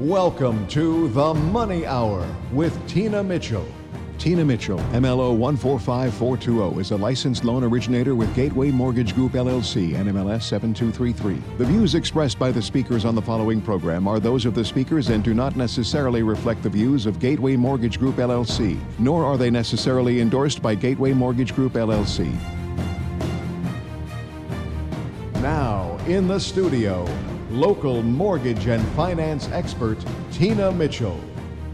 Welcome to The Money Hour with Tina Mitchell. Tina Mitchell, MLO 145420, is a licensed loan originator with Gateway Mortgage Group, LLC, NMLS 7233. The views expressed by the speakers on the following program are those of the speakers and do not necessarily reflect the views of Gateway Mortgage Group, LLC, nor are they necessarily endorsed by Gateway Mortgage Group, LLC. Now, in the studio, local mortgage and finance expert, Tina Mitchell.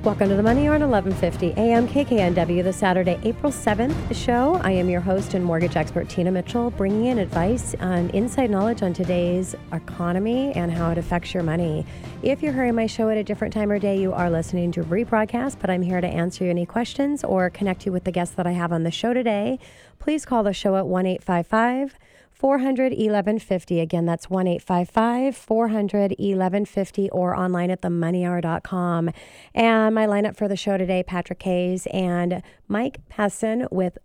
Welcome to The Money Hour at 1150 AM KKNW, the Saturday, April 7th show. I am your host and mortgage expert, Tina Mitchell, bringing in advice and inside knowledge on today's economy and how it affects your money. If you're hearing my show at a different time or day, you are listening to a rebroadcast, but I'm here to answer any questions or connect you with the guests that I have on the show today. Please call the show at 1-855-400-1150. Again, that's 1-855-400-1150 or online at themoneyhour.com. And my lineup for the show today, Patrick Hayes and Mike Pattison with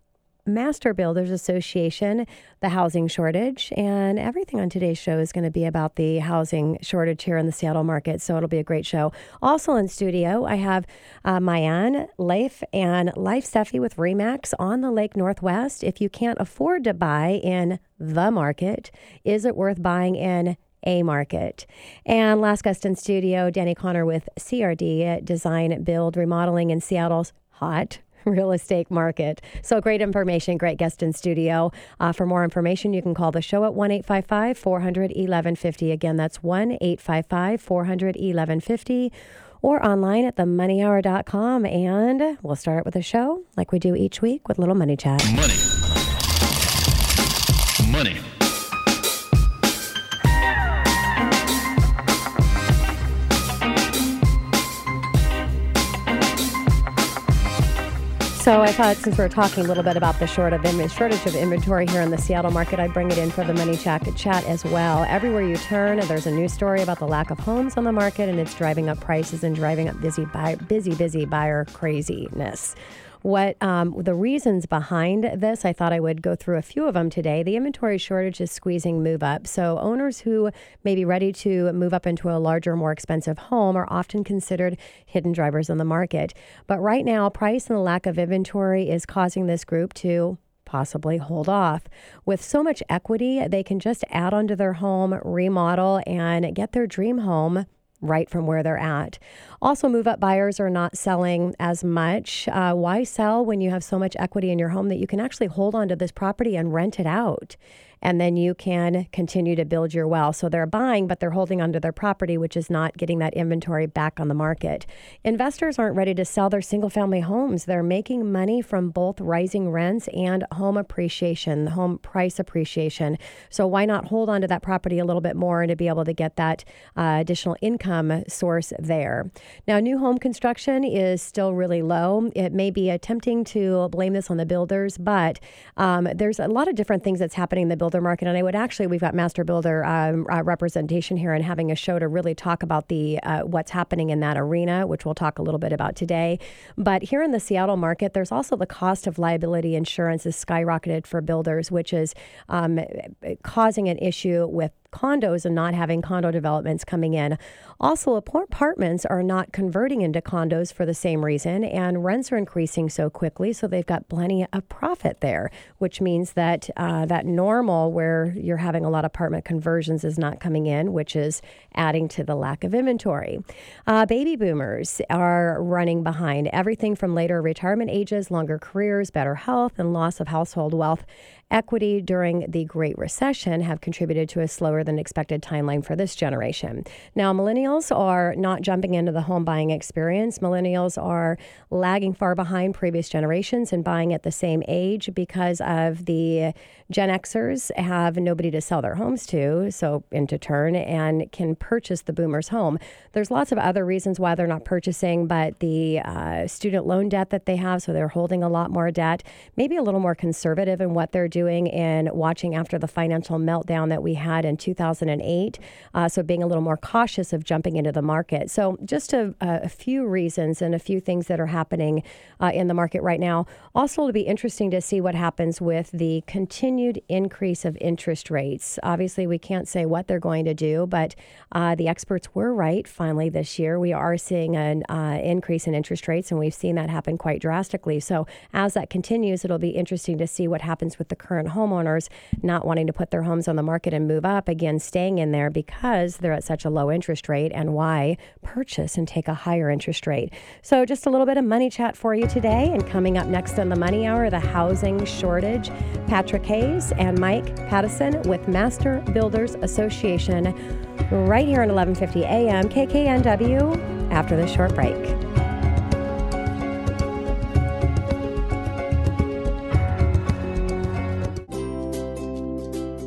Master Builders Association, the housing shortage, and everything on today's show is going to be about the housing shortage here in the Seattle market, so it'll be a great show. Also in studio, I have Marianne Leth and Leif Steffny with REMAX on the Lake Northwest. If you can't afford to buy in the market, is it worth buying in a market? And last guest in studio, Denny Conner with CRD Design Build Remodeling in Seattle's hot real estate market. So great information, great guest in studio. For more information, you can call the show at 1-855-400-1150. Again, that's 1-855-400-1150 or online at themoneyhour.com. And we'll start with a show like we do each week with Little Money Chat. Money. So I thought, since we're talking a little bit about the shortage of inventory here in the Seattle market, I'd bring it in for the Money Chat as well. Everywhere you turn, there's a news story about the lack of homes on the market, and it's driving up prices and driving up busy buyer craziness. What the reasons behind this, I thought I would go through a few of them today. The inventory shortage is squeezing move up. So owners who may be ready to move up into a larger, more expensive home are often considered hidden drivers on the market. But right now, price and the lack of inventory is causing this group to possibly hold off. With so much equity, they can just add onto their home, remodel, and get their dream home right from where they're at. Also, move-up buyers are not selling as much. Why sell when you have so much equity in your home that you can actually hold on to this property and rent it out? And then you can continue to build your wealth. So they're buying, but they're holding onto their property, which is not getting that inventory back on the market. Investors aren't ready to sell their single-family homes. They're making money from both rising rents and home price appreciation. So why not hold onto that property a little bit more and to be able to get that additional income source there? Now, new home construction is still really low. It may be tempting to blame this on the builders, but there's a lot of different things that's happening in the builder market. And we've got Master Builder representation here and having a show to really talk about the what's happening in that arena, which we'll talk a little bit about today. But here in the Seattle market, there's also the cost of liability insurance is skyrocketed for builders, which is causing an issue with condos and not having condo developments coming in. Also, apartments are not converting into condos for the same reason, and rents are increasing so quickly, so they've got plenty of profit there, which means that that normal where you're having a lot of apartment conversions is not coming in, which is adding to the lack of inventory. Baby boomers are running behind everything from later retirement ages, longer careers, better health, and loss of household wealth. Equity during the Great Recession have contributed to a slower than expected timeline for this generation. Now, millennials are not jumping into the home buying experience. Millennials are lagging far behind previous generations and buying at the same age because of the Gen Xers have nobody to sell their homes to, so into turn, and can purchase the boomers' home. There's lots of other reasons why they're not purchasing, but the student loan debt that they have, so they're holding a lot more debt, maybe a little more conservative in what they're doing doing and watching after the financial meltdown that we had in 2008. So being a little more cautious of jumping into the market. So just a few reasons and a few things that are happening in the market right now. Also, it'll be interesting to see what happens with the continued increase of interest rates. Obviously, we can't say what they're going to do, but the experts were right. Finally, this year, we are seeing an increase in interest rates, and we've seen that happen quite drastically. So as that continues, it'll be interesting to see what happens with the current homeowners not wanting to put their homes on the market and move up, again, staying in there because they're at such a low interest rate, and why purchase and take a higher interest rate. So just a little bit of money chat for you today, and coming up next on the Money Hour, the housing shortage. Patrick Hayes and Mike Pattison with Master Builders Association right here on 1150 AM KKNW after this short break.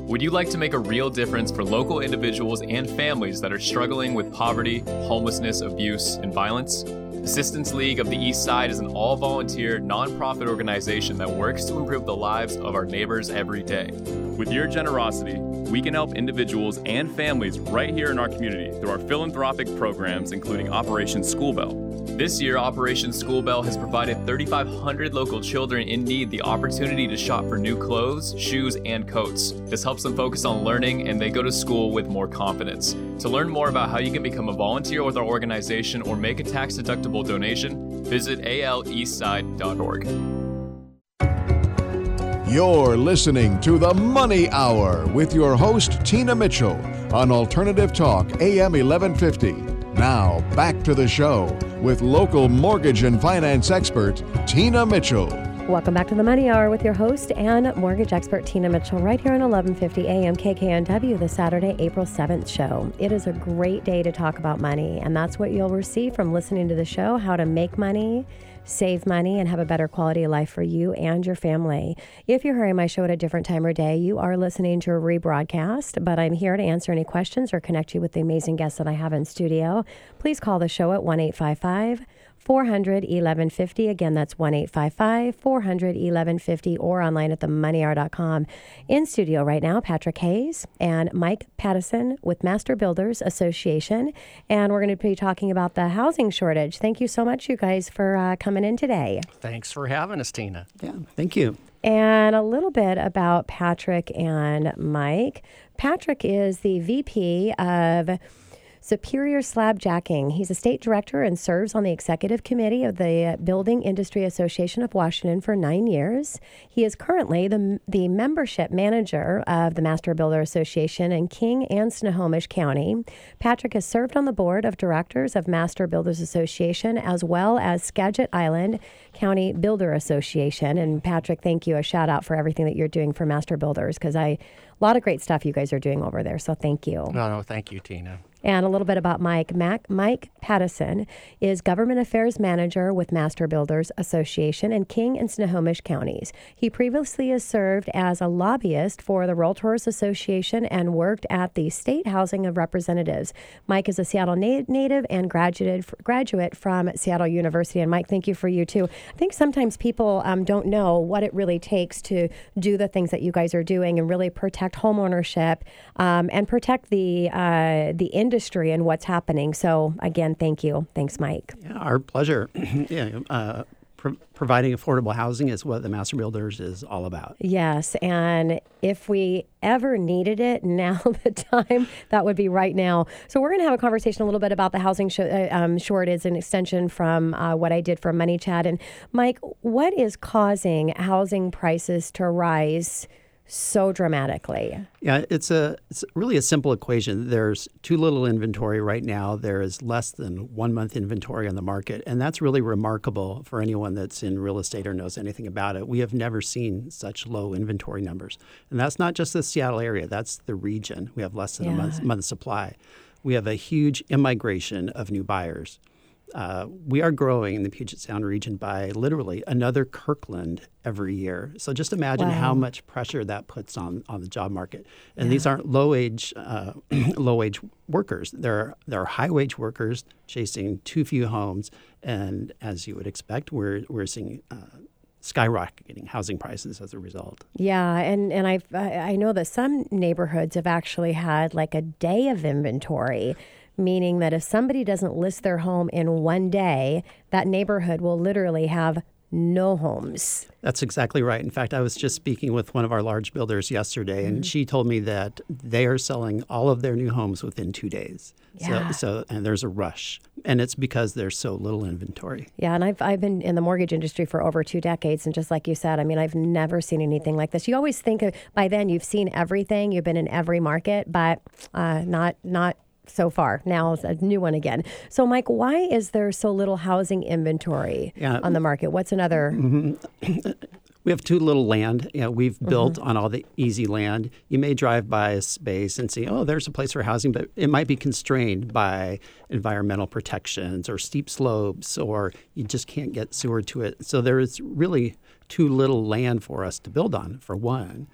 Would you like to make a real difference for local individuals and families that are struggling with poverty, homelessness, abuse, and violence? Assistance League of the East Side is an all-volunteer, nonprofit organization that works to improve the lives of our neighbors every day. With your generosity, we can help individuals and families right here in our community through our philanthropic programs, including Operation School Bell. This year, Operation School Bell has provided 3,500 local children in need the opportunity to shop for new clothes, shoes, and coats. This helps them focus on learning, and they go to school with more confidence. To learn more about how you can become a volunteer with our organization or make a tax-deductible donation, visit aleastside.org. You're listening to The Money Hour with your host, Tina Mitchell, on Alternative Talk, AM 1150. Now, back to the show with local mortgage and finance expert, Tina Mitchell. Welcome back to The Money Hour with your host and mortgage expert, Tina Mitchell, right here on 1150 AM KKNW, the Saturday, April 7th show. It is a great day to talk about money, and that's what you'll receive from listening to the show, how to make money, save money, and have a better quality of life for you and your family. If you're hearing my show at a different time or day, you are listening to a rebroadcast, but I'm here to answer any questions or connect you with the amazing guests that I have in studio. Please call the show at 1-855-400-1150. Again, that's 1-855-400-1150, or online at themoneyhour.com. In studio right now, Patrick Hayes and Mike Pattison with Master Builders Association, and we're going to be talking about the housing shortage. Thank you so much, you guys, for coming in today. Thanks for having us, Tina. Yeah, thank you. And a little bit about Patrick and Mike. Patrick is the VP of Superior Slab Jacking. He's a state director and serves on the executive committee of the Building Industry Association of Washington for 9 years. He is currently the membership manager of the Master Builder Association in King and Snohomish County. Patrick has served on the board of directors of Master Builders Association as well as Skagit/Island County Builder Association. And Patrick, thank you. A shout out for everything that you're doing for Master Builders, because a lot of great stuff you guys are doing over there. So thank you. No, thank you, Tina. And a little bit about Mike. Mike Pattison is Government Affairs Manager with Master Builders Association in King and Snohomish Counties. He previously has served as a lobbyist for the Realtors Association and worked at the State House of Representatives. Mike is a Seattle native and graduate from Seattle University. And Mike, thank you for you too. I think sometimes people don't know what it really takes to do the things that you guys are doing and really protect homeownership and protect the industry and what's happening. So again, thank you. Thanks, Mike. Yeah, our pleasure. Providing affordable housing is what the Master Builders is all about. Yes, and if we ever needed it, now the time, that would be right now. So we're going to have a conversation a little bit about the housing shortage, an extension from what I did for Money Chat. And Mike, what is causing housing prices to rise so dramatically? Yeah, it's really a simple equation. There's too little inventory right now. There is less than 1 month inventory on the market, and that's really remarkable for anyone that's in real estate or knows anything about it. We have never seen such low inventory numbers, and that's not just the Seattle area. That's the region. We have less than a month supply. We have a huge immigration of new buyers. We are growing in the Puget Sound region by literally another Kirkland every year. So just imagine how much pressure that puts on the job market. And these aren't low wage workers. There are high wage workers chasing too few homes. And as you would expect, we're seeing skyrocketing housing prices as a result. Yeah, and I know that some neighborhoods have actually had like a day of inventory, meaning that if somebody doesn't list their home in one day, that neighborhood will literally have no homes. That's exactly right. In fact, I was just speaking with one of our large builders yesterday, and she told me that they are selling all of their new homes within 2 days. Yeah. So there's a rush, and it's because there's so little inventory. Yeah, and I've been in the mortgage industry for over 2 decades, and just like you said, I mean, I've never seen anything like this. You always think of, by then you've seen everything, you've been in every market, but not so far. Now it's a new one again. So, Mike, why is there so little housing inventory on the market? What's another? Mm-hmm. We have too little land. You know, we've built on all the easy land. You may drive by a space and see, oh, there's a place for housing, but it might be constrained by environmental protections or steep slopes, or you just can't get sewer to it. So there is really too little land for us to build on, for one.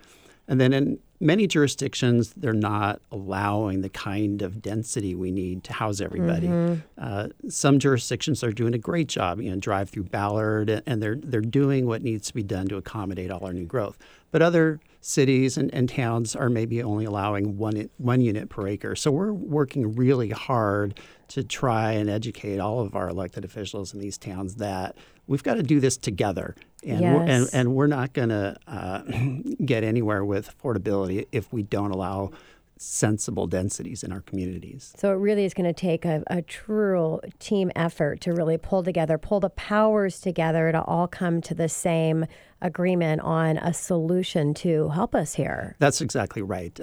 And then in many jurisdictions, they're not allowing the kind of density we need to house everybody. Mm-hmm. Some jurisdictions are doing a great job, you know, drive through Ballard, and they're doing what needs to be done to accommodate all our new growth. But other cities and towns are maybe only allowing one unit per acre. So we're working really hard to try and educate all of our elected officials in these towns that we've got to do this together. And, yes. we're not going to get anywhere with affordability if we don't allow sensible densities in our communities. So it really is going to take a true team effort to really pull the powers together to all come to the same agreement on a solution to help us here. That's exactly right.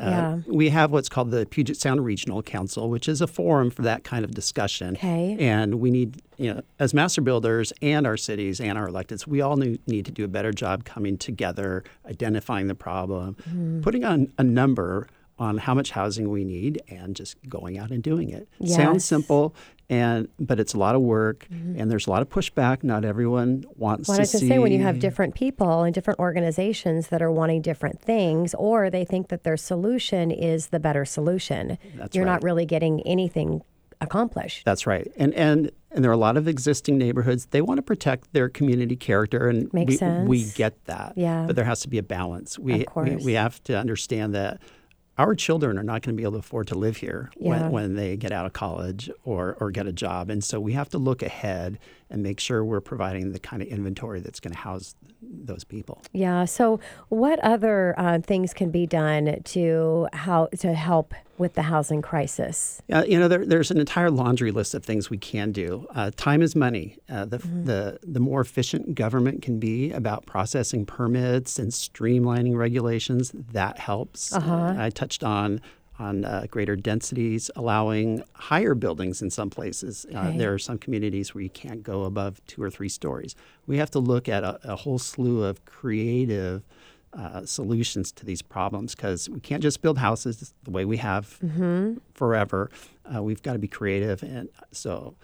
We have what's called the Puget Sound Regional Council, which is a forum for that kind of discussion. Okay. And we need, you know, as master builders and our cities and our electeds, we all need to do a better job coming together, identifying the problem, putting on a number on how much housing we need and just going out and doing it. Yes. Sounds simple, but it's a lot of work, and there's a lot of pushback. Not everyone wants to see. I was going to say, when you have different people and different organizations that are wanting different things, or they think that their solution is the better solution, you're not really getting anything accomplished. That's right. And there are a lot of existing neighborhoods. They want to protect their community character, and we get that. Yeah. But there has to be a balance. We have to understand that our children are not going to be able to afford to live here when they get out of college or get a job. And so we have to look ahead and make sure we're providing the kind of inventory that's going to house those people. Yeah. So what other things can be done to help with the housing crisis? There's an entire laundry list of things we can do. Time is money. The more efficient government can be about processing permits and streamlining regulations, that helps. I touched on greater densities, allowing higher buildings in some places. There are some communities where you can't go above 2 or 3 stories. We have to look at a whole slew of creative solutions to these problems, because we can't just build houses the way we have forever. We've got to be creative. And so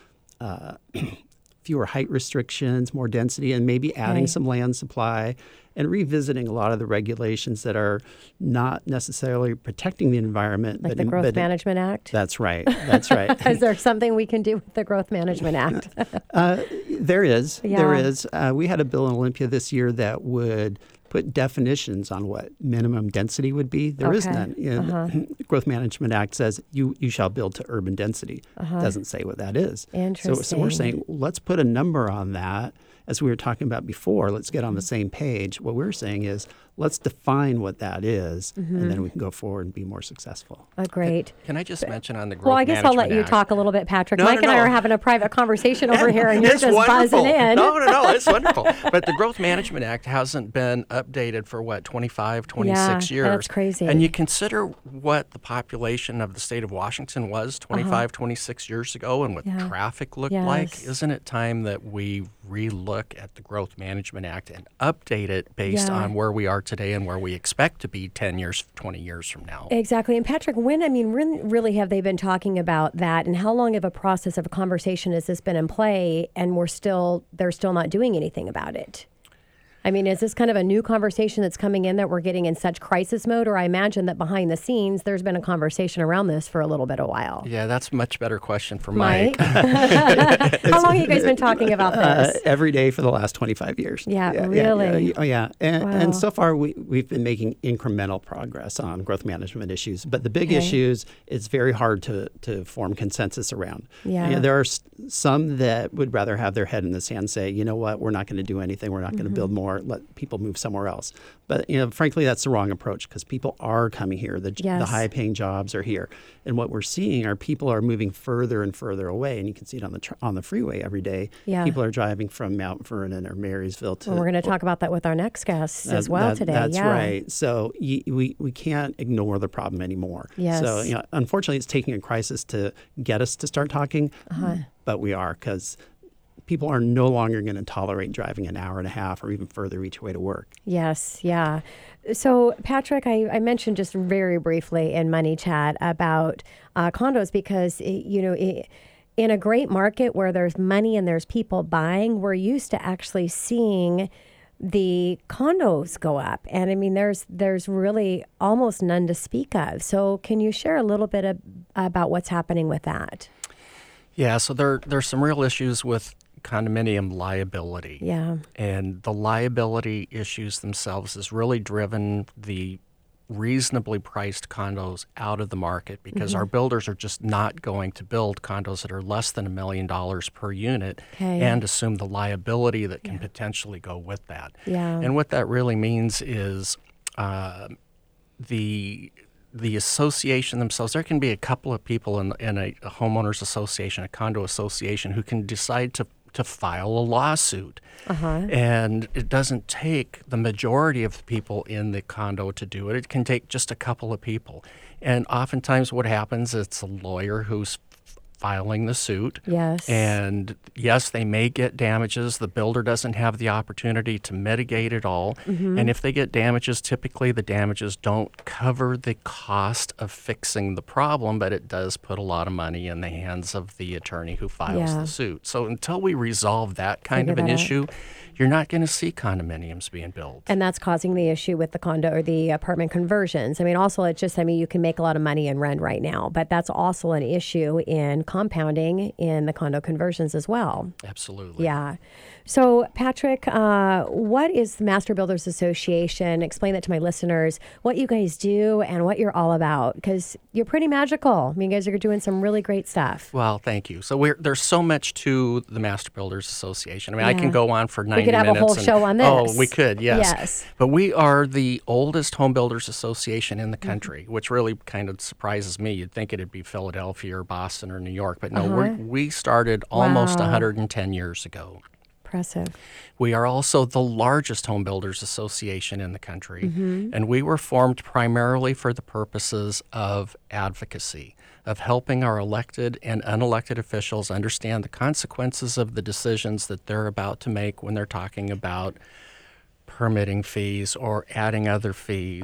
fewer height restrictions, more density, and maybe adding some land supply and revisiting a lot of the regulations that are not necessarily protecting the environment. Like the Growth Management Act? That's right. That's right. Is there something we can do with the Growth Management Act? There is. Yeah. There is. We had a bill in Olympia this year that would put definitions on what minimum density would be. There is none. The Growth Management Act says you shall build to urban density. It doesn't say what that is. Interesting. So we're saying, let's put a number on that. As we were talking about before, let's get on the same page. What we're saying is, let's define what that is, and then we can go forward and be more successful. Great. Can I just mention on the Growth Management Act? Well, I guess I'll let you talk a little bit, Patrick. Mike and I are having a private conversation over here, and you're just buzzing in. No, it's wonderful. But the Growth Management Act hasn't been updated for, 26 years? That's crazy. And you consider what the population of the state of Washington was 26 years ago and what traffic looked like. Isn't it time that we relook at the Growth Management Act and update it based on where we are today and where we expect to be 10 years, 20 years from now? Exactly. And Patrick, when really have they been talking about that, and how long of a process of a conversation has this been in play, and they're still not doing anything about it? I mean, is this kind of a new conversation that's coming in that we're getting in such crisis mode? Or I imagine that behind the scenes, there's been a conversation around this for a little bit a while. Yeah, that's a much better question for Mike. How long have you guys been talking about this? Every day for the last 25 years. Yeah, really? Yeah. Oh, yeah. And so far, we've been making incremental progress on growth management issues. But the big issues, it's very hard to form consensus around. Yeah. You know, there are some that would rather have their head in the sand, say, you know what, we're not going to do anything. We're not going to build more. Or let people move somewhere else. But, you know, frankly, that's the wrong approach because people are coming here. The high-paying jobs are here. And what we're seeing are people are moving further and further away. And you can see it on the freeway every day. Yeah. People are driving from Mount Vernon or Marysville to... Well, we're going to talk about that with our next guest as well today. That's right. So we can't ignore the problem anymore. Yes. So, you know, unfortunately, it's taking a crisis to get us to start talking. But we are because... people are no longer going to tolerate driving an hour and a half or even further each way to work. Yes, yeah. So, Patrick, I mentioned just very briefly in Money Chat about condos because, in a great market where there's money and there's people buying, we're used to actually seeing the condos go up. And, I mean, there's really almost none to speak of. So can you share a little bit about what's happening with that? Yeah, so there's some real issues with condominium liability. Yeah. And the liability issues themselves has really driven the reasonably priced condos out of the market because our builders are just not going to build condos that are less than $1 million per unit and assume the liability that can potentially go with that. Yeah. And what that really means is the association themselves, there can be a couple of people in a homeowners association, a condo association, who can decide to file a lawsuit. And it doesn't take the majority of the people in the condo to do it. It can take just a couple of people. And oftentimes what happens, it's a lawyer who's filing the suit. Yes. And yes, they may get damages. The builder doesn't have the opportunity to mitigate it all. And if they get damages, typically the damages don't cover the cost of fixing the problem, but it does put a lot of money in the hands of the attorney who files the suit. So until we resolve that kind of an issue, you're not going to see condominiums being built. And that's causing the issue with the condo or the apartment conversions. I mean, also, it's just, I mean, you can make a lot of money in rent right now, but that's also an issue in compounding in the condo conversions as well. Absolutely. Yeah. So, Patrick, what is the Master Builders Association? Explain that to my listeners, what you guys do and what you're all about, because you're pretty magical. I mean, you guys are doing some really great stuff. Well, thank you. So there's so much to the Master Builders Association. I mean, I can go on for 90 minutes. We could have a whole show on this. Oh, we could, yes. But we are the oldest home builders association in the country, which really kind of surprises me. You'd think it'd be Philadelphia or Boston or New York, but no, we started almost 110 years ago. Impressive. We are also the largest home builders association in the country, and we were formed primarily for the purposes of advocacy, of helping our elected and unelected officials understand the consequences of the decisions that they're about to make when they're talking about permitting fees or adding other fees.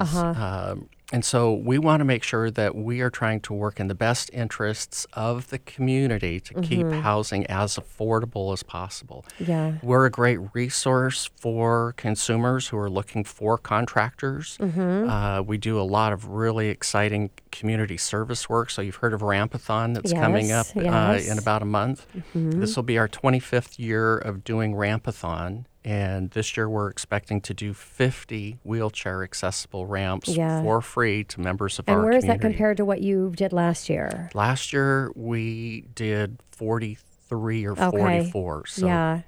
And so we want to make sure that we are trying to work in the best interests of the community to keep housing as affordable as possible. Yeah. We're a great resource for consumers who are looking for contractors. We do a lot of really exciting community service work. So you've heard of Rampathon that's coming up in about a month. This will be our 25th year of doing Rampathon. And this year we're expecting to do 50 wheelchair accessible ramps for free to members of our community. And where is that compared to what you did last year? Last year we did 43 or 44. So. Yeah.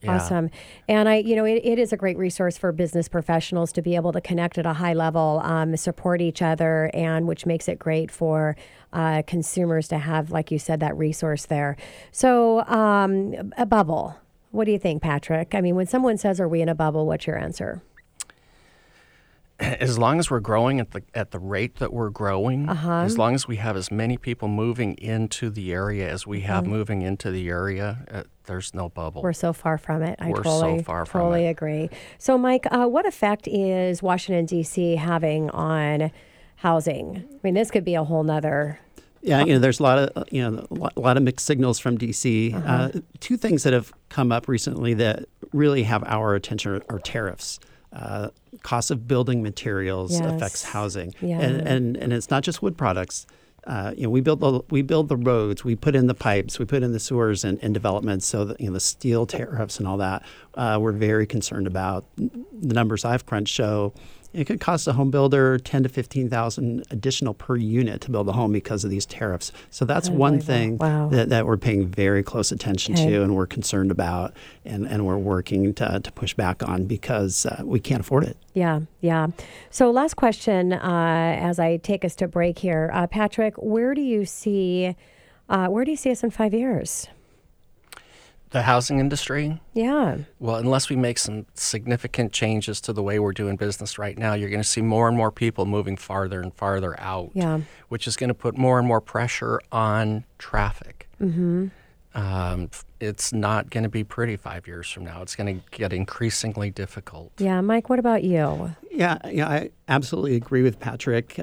Yeah. Awesome. And it is a great resource for business professionals to be able to connect at a high level, support each other, and which makes it great for consumers to have, like you said, that resource there. So a bubble. What do you think, Patrick? I mean, when someone says, "Are we in a bubble?" What's your answer? As long as we're growing at the rate that we're growing, as long as we have as many people moving into the area as we have moving into the area, there's no bubble. We're so far from it. I totally agree. So, Mike, what effect is Washington, D.C. having on housing? I mean, this could be a whole nother... Yeah, there's a lot of mixed signals from D.C. Two things that have come up recently that really have our attention are tariffs. Cost of building materials affects housing, and it's not just wood products. We build the roads, we put in the pipes, we put in the sewers and developments. So that, the steel tariffs and all that, we're very concerned about. The numbers I've crunched show it could cost a home builder $10,000 to $15,000 additional per unit to build a home because of these tariffs. So that's one thing that we're paying very close attention to, and we're concerned about, and we're working to push back on because we can't afford it. Yeah. So last question, as I take us to break here, Patrick, where do you see us in 5 years? The housing industry? Yeah. Well, unless we make some significant changes to the way we're doing business right now, you're going to see more and more people moving farther and farther out, which is going to put more and more pressure on traffic. Mm-hmm. It's not going to be pretty 5 years from now. It's going to get increasingly difficult. Yeah. Mike, what about you? Yeah, I absolutely agree with Patrick.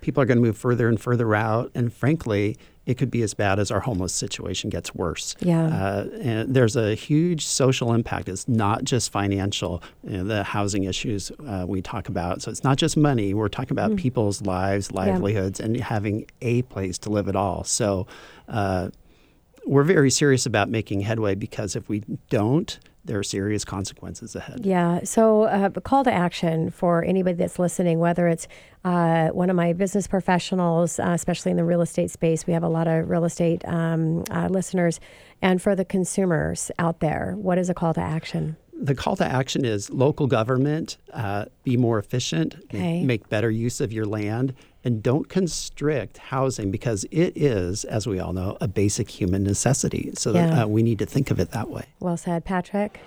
People are going to move further and further out, and frankly, it could be as bad as our homeless situation gets worse. Yeah. And there's a huge social impact. It's not just financial, the housing issues we talk about. So it's not just money. We're talking about people's lives, livelihoods, and having a place to live at all. So we're very serious about making headway, because if we don't, there are serious consequences ahead. Yeah. So a call to action for anybody that's listening, whether it's one of my business professionals, especially in the real estate space. We have a lot of real estate listeners. And for the consumers out there, what is a call to action? The call to action is local government, be more efficient, make better use of your land, and don't constrict housing, because it is, as we all know, a basic human necessity. So that, we need to think of it that way. Well said, Patrick.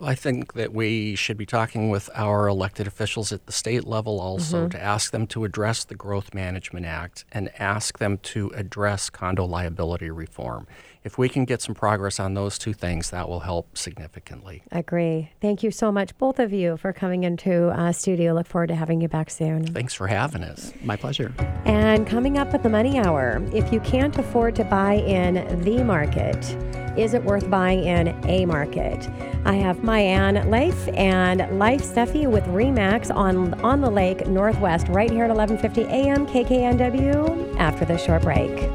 Well, I think that we should be talking with our elected officials at the state level also to ask them to address the Growth Management Act and ask them to address condo liability reform. If we can get some progress on those two things, that will help significantly. Agree. Thank you so much, both of you, for coming into studio. Look forward to having you back soon. Thanks for having us. My pleasure. And coming up at the Money Hour, if you can't afford to buy in the market, is it worth buying in a market? I have Marianne Leth and Leif Steffny with REMAX on the Lake Northwest right here at 11:50 a.m. KKNW after this short break.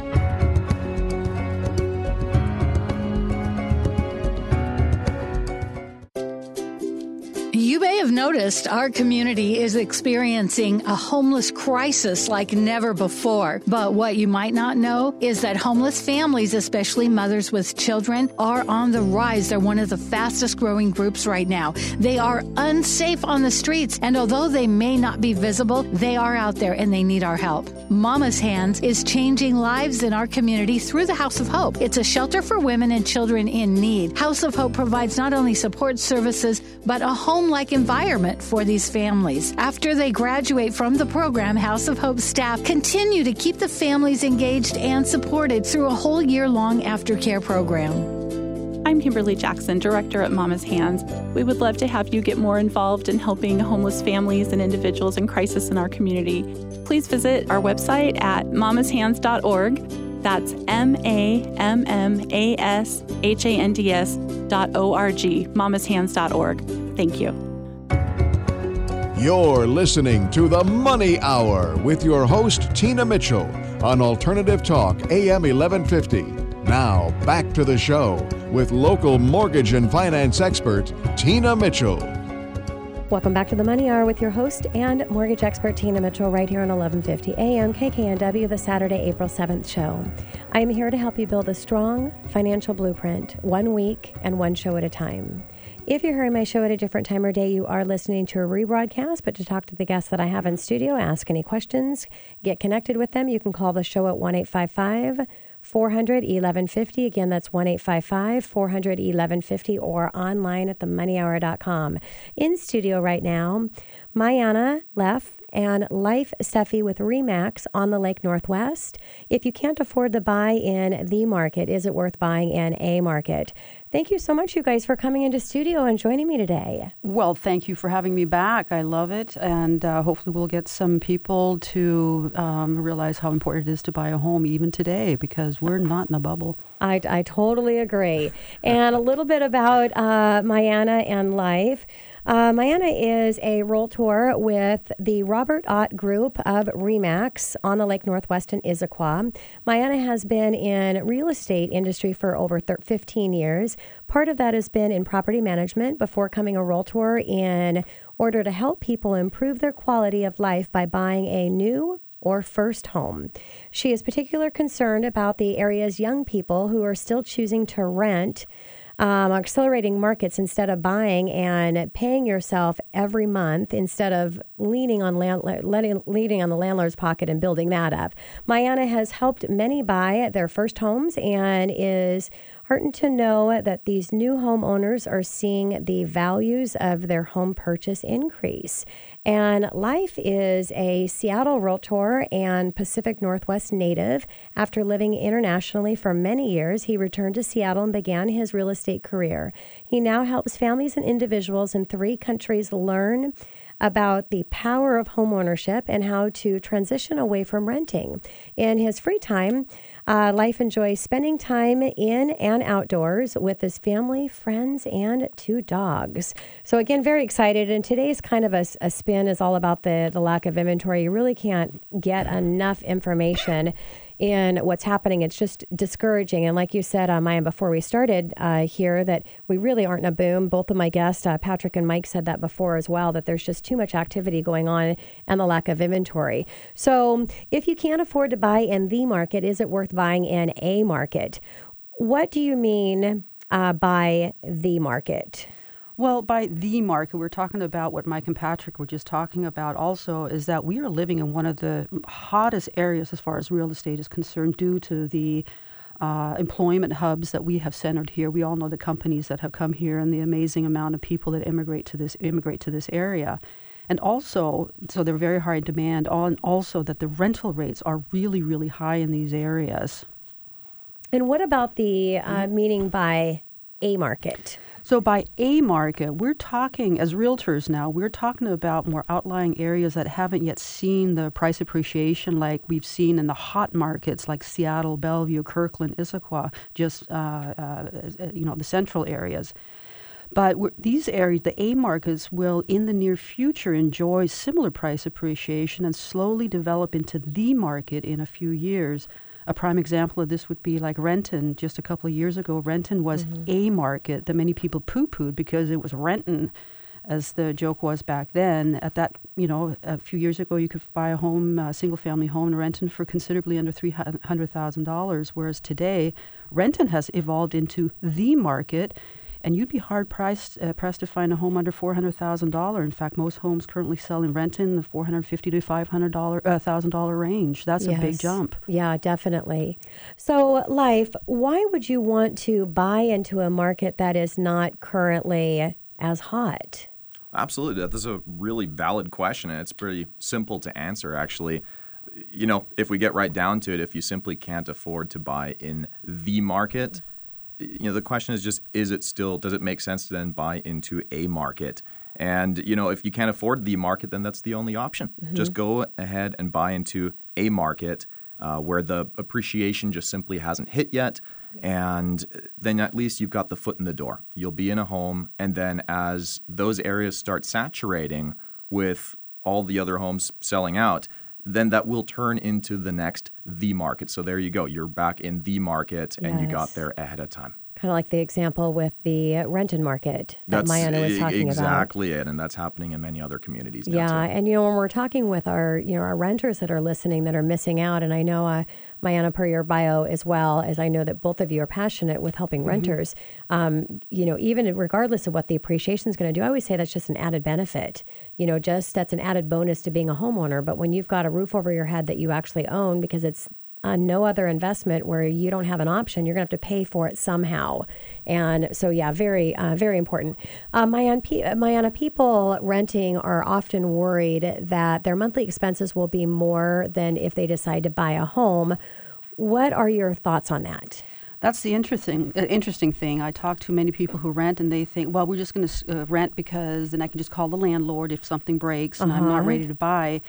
You may have noticed our community is experiencing a homeless crisis like never before. But what you might not know is that homeless families, especially mothers with children, are on the rise. They're one of the fastest growing groups right now. They are unsafe on the streets, and although they may not be visible, they are out there and they need our help. Mama's Hands is changing lives in our community through the House of Hope. It's a shelter for women and children in need. House of Hope provides not only support services, but a home-like environment for these families. After they graduate from the program, House of Hope staff continue to keep the families engaged and supported through a whole year-long aftercare program. I'm Kimberly Jackson, Director at Mama's Hands. We would love to have you get more involved in helping homeless families and individuals in crisis in our community. Please visit our website at mamashands.org. That's MAMMASHANDS.org, mamashands.org. Thank you. You're listening to The Money Hour with your host, Tina Mitchell, on Alternative Talk, AM 1150. Now, back to the show with local mortgage and finance expert, Tina Mitchell. Welcome back to The Money Hour with your host and mortgage expert, Tina Mitchell, right here on 1150 AM KKNW, the Saturday, April 7th show. I am here to help you build a strong financial blueprint, 1 week and one show at a time. If you're hearing my show at a different time or day, you are listening to a rebroadcast, but to talk to the guests that I have in studio, ask any questions, get connected with them, you can call the show at 1-855-400-1150. Again, that's 1-855-400-1150 or online at themoneyhour.com. In studio right now, Marianne Leth and Leif Steffny with REMAX on the Lake Northwest. If you can't afford the buy in the market, is it worth buying in a market? Thank you so much, you guys, for coming into studio and joining me today. Well, thank you for having me back. I love it. And hopefully we'll get some people to realize how important it is to buy a home even today, because we're not in a bubble. I totally agree. And a little bit about Marianne and Leif. Marianne is a realtor with the Robert Ott Group of REMAX on the Lake Northwest in Issaquah. Marianne has been in real estate industry for over 15 years. Part of that has been in property management before coming a realtor in order to help people improve their quality of life by buying a new or first home. She is particularly concerned about the area's young people who are still choosing to rent, accelerating markets instead of buying and paying yourself every month instead of leaning on the landlord's pocket and building that up. Marianne has helped many buy their first homes and is heartened to know that these new homeowners are seeing the values of their home purchase increase. And Leif is a Seattle realtor and Pacific Northwest native. After living internationally for many years, he returned to Seattle and began his real estate career. He now helps families and individuals in 3 countries learn about the power of homeownership and how to transition away from renting. In his free time, Leif enjoys spending time in and outdoors with his family, friends, and 2 dogs. So again, very excited. And today's kind of a spin is all about the lack of inventory. You really can't get enough information in what's happening. It's just discouraging. And like you said, Marianne, before we started here, that we really aren't in a boom. Both of my guests, Patrick and Mike, said that before as well, that there's just too much activity going on and the lack of inventory. So if you can't afford to buy in the market, is it worth buying in a market? What do you mean by the market? Well, by the market, we're talking about what Mike and Patrick were just talking about also, is that we are living in one of the hottest areas as far as real estate is concerned due to the employment hubs that we have centered here. We all know the companies that have come here and the amazing amount of people that immigrate to this area. And also, so they're very high in demand, and also that the rental rates are really, really high in these areas. And what about the meaning by a market? So by a market, we're talking, as realtors now, we're talking about more outlying areas that haven't yet seen the price appreciation like we've seen in the hot markets like Seattle, Bellevue, Kirkland, Issaquah, just, the central areas. But these areas, the A markets, will in the near future enjoy similar price appreciation and slowly develop into the market in a few years. A prime example of this would be like Renton. Just a couple of years ago, Renton was a market that many people poo-pooed because it was Renton, as the joke was back then. At that, a few years ago, you could buy a home, a single-family home in Renton for considerably under $300,000, whereas today, Renton has evolved into the market, and you'd be hard-pressed to find a home under $400,000. In fact, most homes currently sell in Renton in the $450,000 to $500,000 range. That's a big jump. Yeah, definitely. So, Leif, why would you want to buy into a market that is not currently as hot? Absolutely. That's a really valid question, and it's pretty simple to answer, actually. If we get right down to it, if you simply can't afford to buy in the market, the question is just, does it make sense to then buy into a market? And, if you can't afford the market, then that's the only option. Mm-hmm. Just go ahead and buy into a market where the appreciation just simply hasn't hit yet. And then at least you've got the foot in the door. You'll be in a home. And then as those areas start saturating with all the other homes selling out, then that will turn into the next the market. So there you go. You're back in the market, and you got there ahead of time. Kind of like the example with the Renton market that Marianne was talking about. Exactly it, and that's happening in many other communities now too. Yeah, and when we're talking with our renters that are listening that are missing out, and I know Marianne, per your bio as well, as I know that both of you are passionate with helping renters, even regardless of what the appreciation is going to do, I always say that's just an added benefit. That's an added bonus to being a homeowner, but when you've got a roof over your head that you actually own because it's no other investment where you don't have an option. You're going to have to pay for it somehow. And so, yeah, very, very important. Marianne, people renting are often worried that their monthly expenses will be more than if they decide to buy a home. What are your thoughts on that? That's the interesting thing. I talk to many people who rent, and they think, well, we're just going to rent because then I can just call the landlord if something breaks and I'm not ready to buy.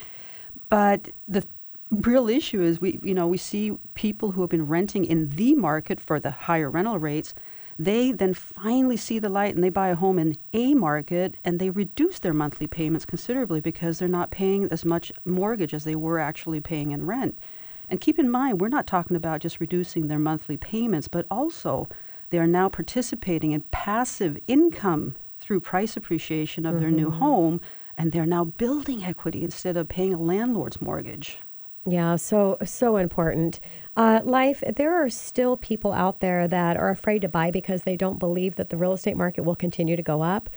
But the real issue is we see people who have been renting in the market for the higher rental rates. They then finally see the light and they buy a home in a market, and they reduce their monthly payments considerably because they're not paying as much mortgage as they were actually paying in rent. And keep in mind, we're not talking about just reducing their monthly payments, but also they are now participating in passive income through price appreciation of their new home, and they're now building equity instead of paying a landlord's mortgage. Yeah, so important. Leif, there are still people out there that are afraid to buy because they don't believe that the real estate market will continue to go up.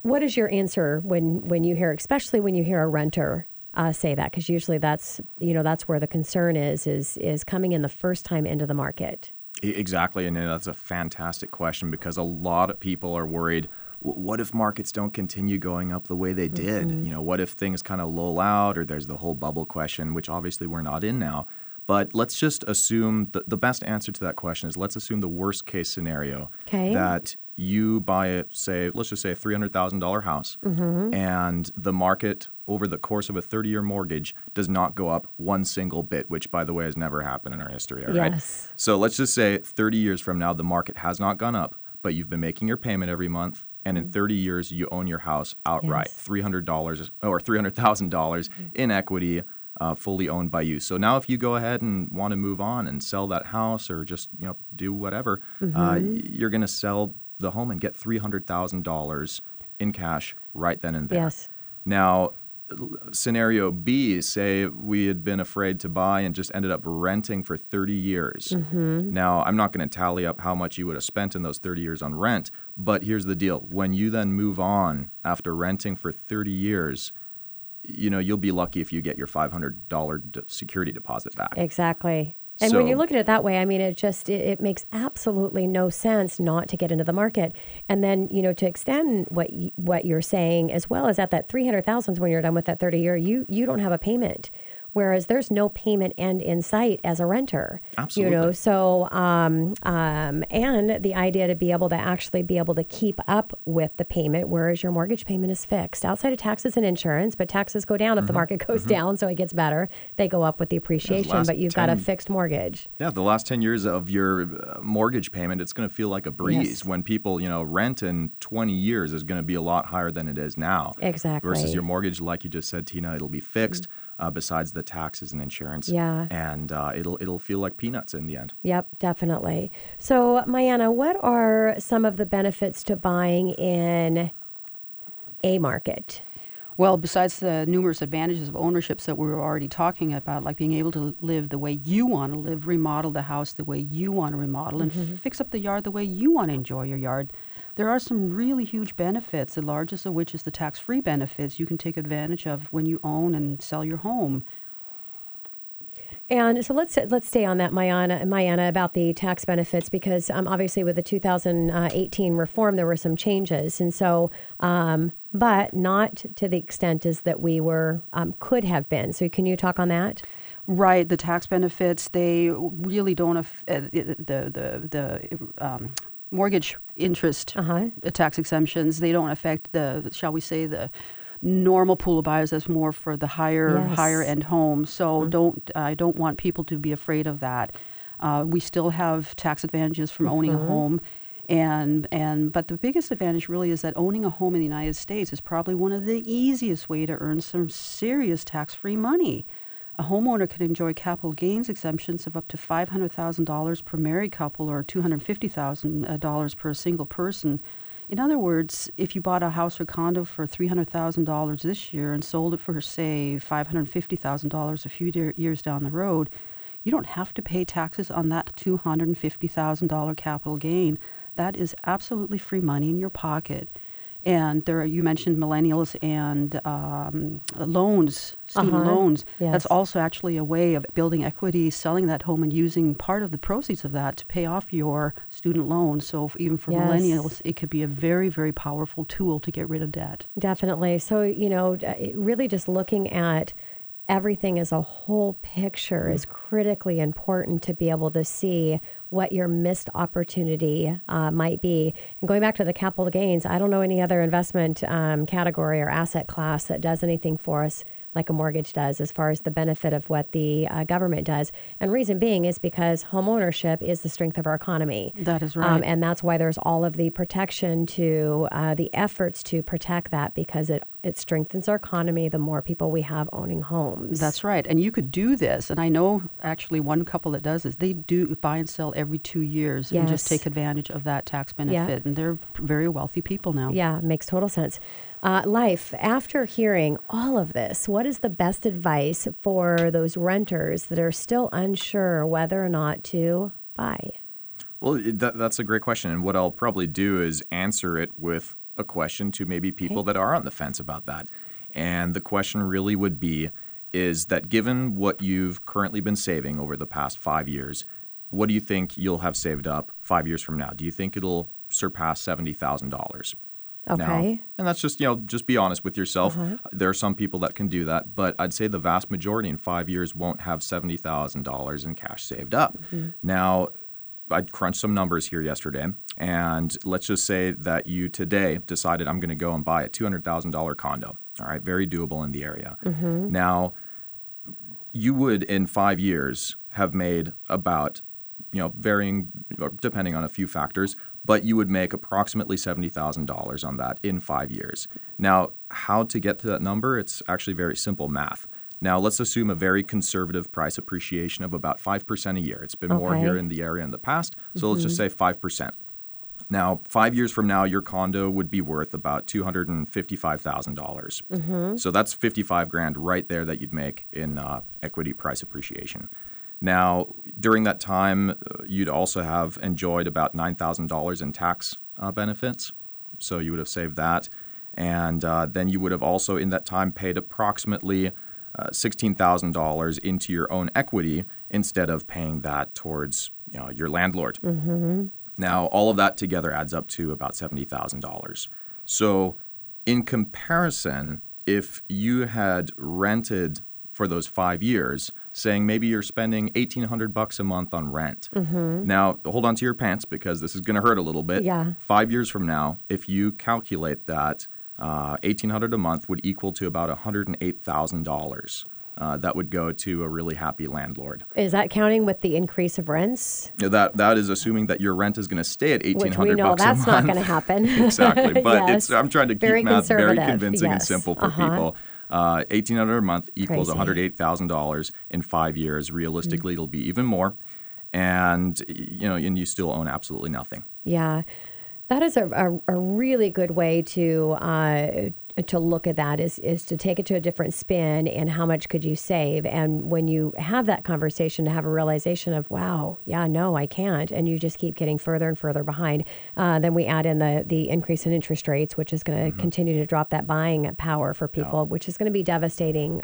What is your answer when you hear, especially when you hear a renter say that? Because usually that's where the concern is coming in the first time into the market. Exactly, and that's a fantastic question because a lot of people are worried. What if markets don't continue going up the way they did? You know, what if things kind of lull out, or there's the whole bubble question, which obviously we're not in now. But let's just assume the best answer to that question is let's assume the worst case scenario. Okay. That you buy let's just say a $300,000 house, and the market over the course of a 30-year mortgage does not go up one single bit, which, by the way, has never happened in our history. All right? Yes. So let's just say 30 years from now, the market has not gone up, but you've been making your payment every month. And in 30 years, you own your house outright, $300 or $300,000 in equity, fully owned by you. So now if you go ahead and want to move on and sell that house or just do whatever, you're going to sell the home and get $300,000 in cash right then and there. Yes. Now, scenario B, say we had been afraid to buy and just ended up renting for 30 years. Now, I'm not going to tally up how much you would have spent in those 30 years on rent, but here's the deal. When you then move on after renting for 30 years, you'll be lucky if you get your $500 security deposit back. Exactly. And so, when you look at it that way, I mean, it makes absolutely no sense not to get into the market. And then, to extend what you're saying as well as at that $300,000 when you're done with that 30-year, you don't have a payment, whereas there's no payment end in sight as a renter. Absolutely. So and the idea to be able to keep up with the payment, whereas your mortgage payment is fixed outside of taxes and insurance, but taxes go down if the market goes down, so it gets better. They go up with the appreciation, but you've got a fixed mortgage. Yeah, the last 10 years of your mortgage payment, it's going to feel like a breeze. Yes. When people, rent in 20 years is going to be a lot higher than it is now. Exactly. Versus your mortgage, like you just said, Tina, it'll be fixed. Besides the taxes and insurance. Yeah. And it'll feel like peanuts in the end. Yep, definitely. So, Marianne, what are some of the benefits to buying in a market? Well, besides the numerous advantages of ownerships that we were already talking about, like being able to live the way you want to live, remodel the house the way you want to remodel, and fix up the yard the way you want to enjoy your yard, there are some really huge benefits, the largest of which is the tax-free benefits you can take advantage of when you own and sell your home. And so let's stay on that, Marianne, about the tax benefits, because obviously with the 2018 reform, there were some changes. And so, but not to the extent as that we were, could have been. So can you talk on that? Right. The tax benefits, they really don't, mortgage interest tax exemptions, they don't affect the normal pool of buyers. That's more for the higher end homes. So I don't want people to be afraid of that. We still have tax advantages from owning a home. But the biggest advantage really is that owning a home in the United States is probably one of the easiest way to earn some serious tax-free money. A homeowner can enjoy capital gains exemptions of up to $500,000 per married couple or $250,000 per single person. In other words, if you bought a house or condo for $300,000 this year and sold it for, say, $550,000 a few years down the road, you don't have to pay taxes on that $250,000 capital gain. That is absolutely free money in your pocket. And there are, you mentioned millennials and loans, student loans. Yes. That's also actually a way of building equity, selling that home and using part of the proceeds of that to pay off your student loan. So even for millennials, it could be a very, very powerful tool to get rid of debt. Definitely. So, you know, really just looking at everything as a whole picture is critically important to be able to see what your missed opportunity might be. And going back to the capital gains, I don't know any other investment category or asset class that does anything for us like a mortgage does as far as the benefit of what the government does. And reason being is because homeownership is the strength of our economy. That is right. And that's why there's all of the protection to the efforts to protect that, because it strengthens our economy the more people we have owning homes. That's right. And you could do this. And I know actually one couple that does this. They do buy and sell every 2 years and just take advantage of that tax benefit. Yeah. And they're very wealthy people now. Yeah, makes total sense. Leif, after hearing all of this, what is the best advice for those renters that are still unsure whether or not to buy? Well, that's a great question. And what I'll probably do is answer it with a question to maybe people that are on the fence about that. And the question really would be, is that given what you've currently been saving over the past 5 years, what do you think you'll have saved up 5 years from now? Do you think it'll surpass $70,000? Okay. Now, and that's just, you know, just be honest with yourself. There are some people that can do that, but I'd say the vast majority in 5 years won't have $70,000 in cash saved up. Now, I crunched some numbers here yesterday, and let's just say that you today decided I'm going to go and buy a $200,000 condo. All right, very doable in the area. Now, you would in 5 years have made about, you know, varying depending on a few factors, but you would make approximately $70,000 on that in 5 years. Now, how to get to that number, it's actually very simple math. Now, let's assume a very conservative price appreciation of about 5% a year. It's been more here in the area in the past, so let's just say 5%. Now, 5 years from now, your condo would be worth about $255,000. So that's $55,000 right there that you'd make in equity price appreciation. Now, during that time, you'd also have enjoyed about $9,000 in tax benefits. So you would have saved that. And then you would have also in that time paid approximately $16,000 into your own equity instead of paying that towards, you know, your landlord. Now, all of that together adds up to about $70,000. So in comparison, if you had rented for those 5 years, saying maybe you're spending $1,800 a month on rent. Now, hold on to your pants because this is going to hurt a little bit. 5 years from now, if you calculate that, $1,800 a month would equal to about $108,000. That would go to a really happy landlord. Is that counting with the increase of rents? Yeah, that is assuming that your rent is going to stay at $1,800 a month. Which we know that's not going to happen. Exactly. But I'm trying to keep math very convincing and simple for people. $1,800 a month equals $108,000 in 5 years. Realistically, it'll be even more. And, you know, and you still own absolutely nothing. Yeah. That is a really good way to look at that is to take it to a different spin and how much could you save? And when you have that conversation, to have a realization of, wow, yeah, no, I can't. And you just keep getting further and further behind. Then we add in the increase in interest rates, which is going to continue to drop that buying power for people, which is going to be devastating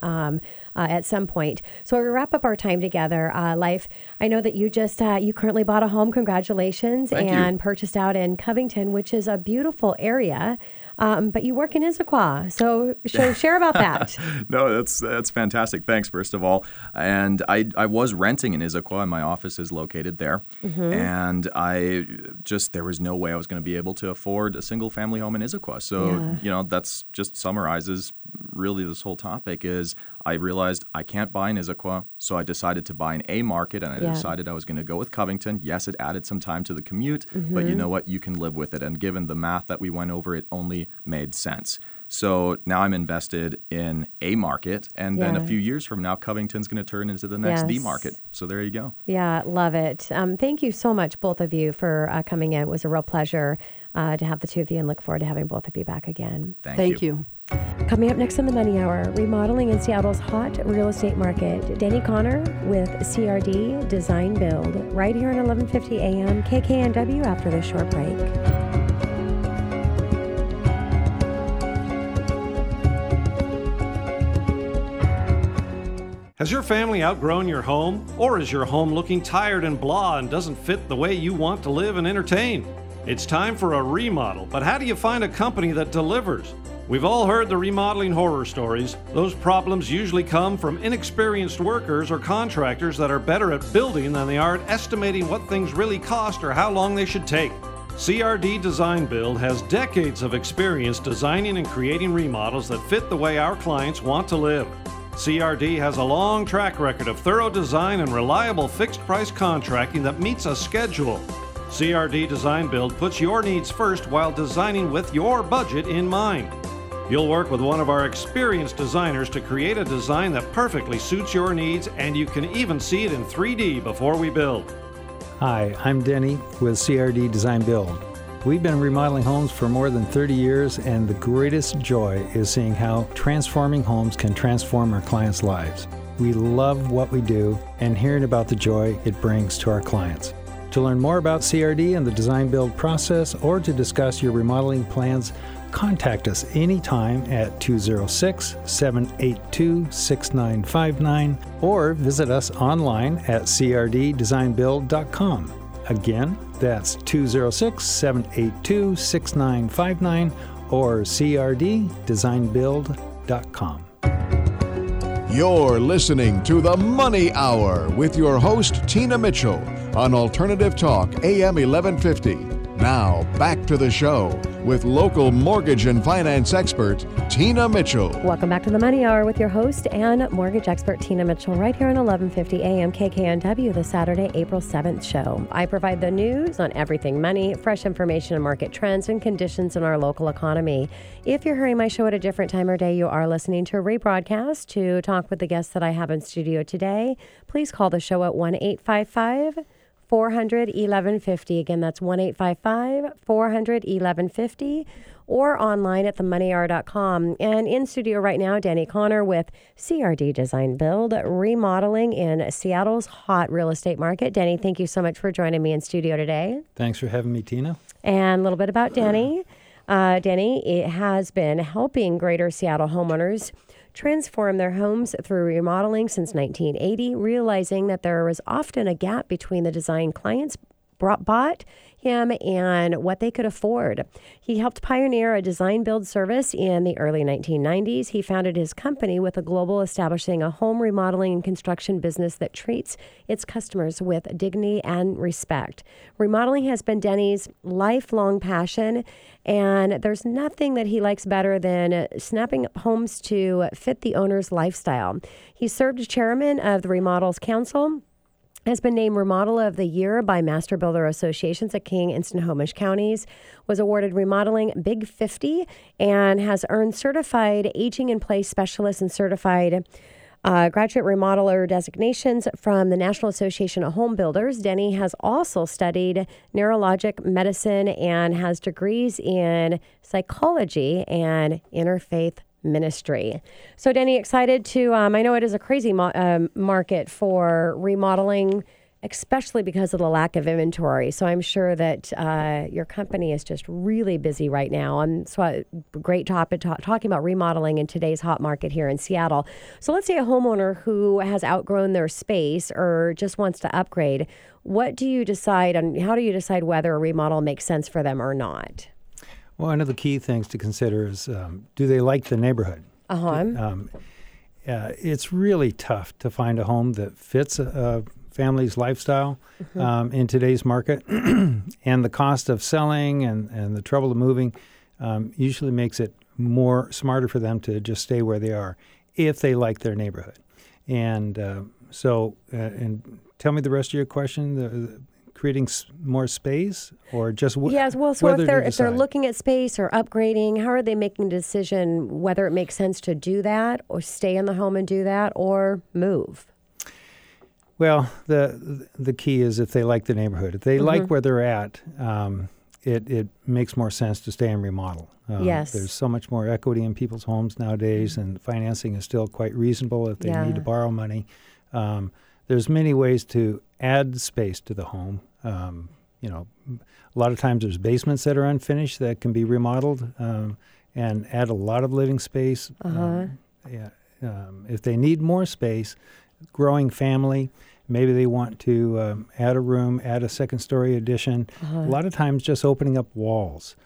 at some point. So we wrap up our time together. Leif, I know that you just, you currently bought a home. Congratulations. Thank you. Purchased out in Covington, which is a beautiful area. But you work in Issaquah, so share about that. No, that's fantastic. Thanks, first of all. And I was renting in Issaquah, and my office is located there. And I just, there was no way I was going to be able to afford a single-family home in Issaquah. So, you know, that's just summarizes really this whole topic is I realized I can't buy in Issaquah, so I decided to buy in a market, and I decided I was going to go with Covington. Yes, it added some time to the commute, but you know what? You can live with it. And given the math that we went over, it only made sense. So now I'm invested in a market, and then a few years from now, Covington's going to turn into the next D market. So there you go. Yeah, love it. Thank you so much, both of you, for coming in. It was a real pleasure to have the two of you, and look forward to having both of you back again. Thank you. Coming up next on The Money Hour, remodeling in Seattle's hot real estate market. Denny Conner with CRD Design Build, right here on 1150 AM KKNW after this short break. Has your family outgrown your home? Or is your home looking tired and blah and doesn't fit the way you want to live and entertain? It's time for a remodel, but how do you find a company that delivers? We've all heard the remodeling horror stories. Those problems usually come from inexperienced workers or contractors that are better at building than they are at estimating what things really cost or how long they should take. CRD Design Build has decades of experience designing and creating remodels that fit the way our clients want to live. CRD has a long track record of thorough design and reliable fixed-price contracting that meets a schedule. CRD Design Build puts your needs first while designing with your budget in mind. You'll work with one of our experienced designers to create a design that perfectly suits your needs, and you can even see it in 3D before we build. Hi, I'm Denny with CRD Design Build. We've been remodeling homes for more than 30 years, and the greatest joy is seeing how transforming homes can transform our clients' lives. We love what we do and hearing about the joy it brings to our clients. To learn more about CRD and the Design Build process or to discuss your remodeling plans, contact us anytime at 206-782-6959 or visit us online at crddesignbuild.com. Again, that's 206-782-6959 or crddesignbuild.com. You're listening to The Money Hour with your host, Tina Mitchell, on Alternative Talk, AM 1150. Now, back to the show with local mortgage and finance expert, Tina Mitchell. Welcome back to The Money Hour with your host and mortgage expert, Tina Mitchell, right here on 1150 AM KKNW, the Saturday, April 7th show. I provide the news on everything money, fresh information on market trends and conditions in our local economy. If you're hearing my show at a different time or day, you are listening to a rebroadcast. To talk with the guests that I have in studio today, please call the show at 1-855-400-1150. Again, that's 1-855-400-1150. Or online at themoneyhour.com. And in studio right now, Denny Conner with CRD Design Build, remodeling in Seattle's hot real estate market. Denny, thank you so much for joining me in studio today. Thanks for having me, Tina. And a little bit about Denny. Denny has been helping Greater Seattle homeowners transform their homes through remodeling since 1980, realizing that there was often a gap between the design clients bought him and what they could afford. He helped pioneer a design build service in the early 1990s. He founded his company with a global, establishing a home remodeling and construction business that treats its customers with dignity and respect. Remodeling has been Denny's lifelong passion, and there's nothing that he likes better than snapping up homes to fit the owner's lifestyle. He served as chairman of the Remodels Council, has been named Remodeler of the Year by Master Builder Associations of King and Snohomish Counties, was awarded Remodeling Big 50, and has earned Certified Aging in Place Specialist and Certified Graduate Remodeler designations from the National Association of Home Builders. Denny has also studied neurologic medicine and has degrees in psychology and interfaith ministry. So, Denny, excited to, I know it is a crazy market for remodeling, especially because of the lack of inventory. So I'm sure that your company is just really busy right now. And so great topic, talking about remodeling in today's hot market here in Seattle. So let's say a homeowner who has outgrown their space or just wants to upgrade. What do you decide on? How do you decide whether a remodel makes sense for them or not? Well, one of the key things to consider is, do they like the neighborhood? It's really tough to find a home that fits a family's lifestyle in today's market. And the cost of selling and the trouble of moving usually makes it more smarter for them to just stay where they are if they like their neighborhood. And so tell me the rest of your question. Creating more space, or just yes. Well, so if they're looking at space or upgrading, how are they making a decision whether it makes sense to do that, or stay in the home and do that, or move? Well, the key is if they like the neighborhood. If they like where they're at, it makes more sense to stay and remodel. Yes, there's so much more equity in people's homes nowadays, and financing is still quite reasonable if they need to borrow money. There's many ways to add space to the home. A lot of times there's basements that are unfinished that can be remodeled and add a lot of living space. If they need more space, growing family. Maybe they want to add a room, add a second-story addition. Uh-huh. A lot of times just opening up walls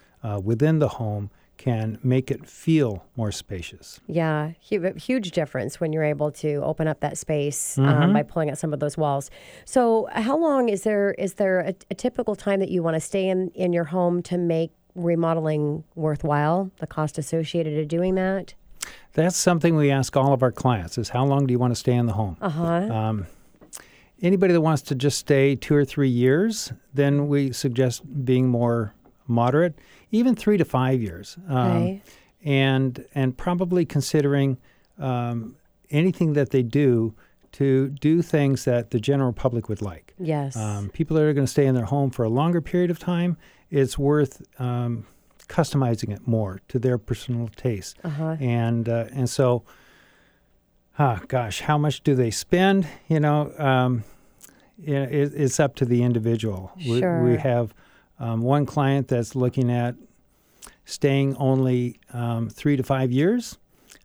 within the home can make it feel more spacious. Yeah, huge difference when you're able to open up that space by pulling out some of those walls. So how long is there a typical time that you want to stay in your home to make remodeling worthwhile, the cost associated to doing that? That's something we ask all of our clients is how long do you want to stay in the home? Uh-huh. Anybody that wants to just stay 2 or 3 years, then we suggest being more moderate, even 3 to 5 years, okay. and probably considering anything that they do to do things that the general public would like. Yes. People that are going to stay in their home for a longer period of time, it's worth customizing it more to their personal taste. Uh-huh. And so, how much do they spend? You know, it's up to the individual. Sure. We have one client that's looking at staying only 3 to 5 years.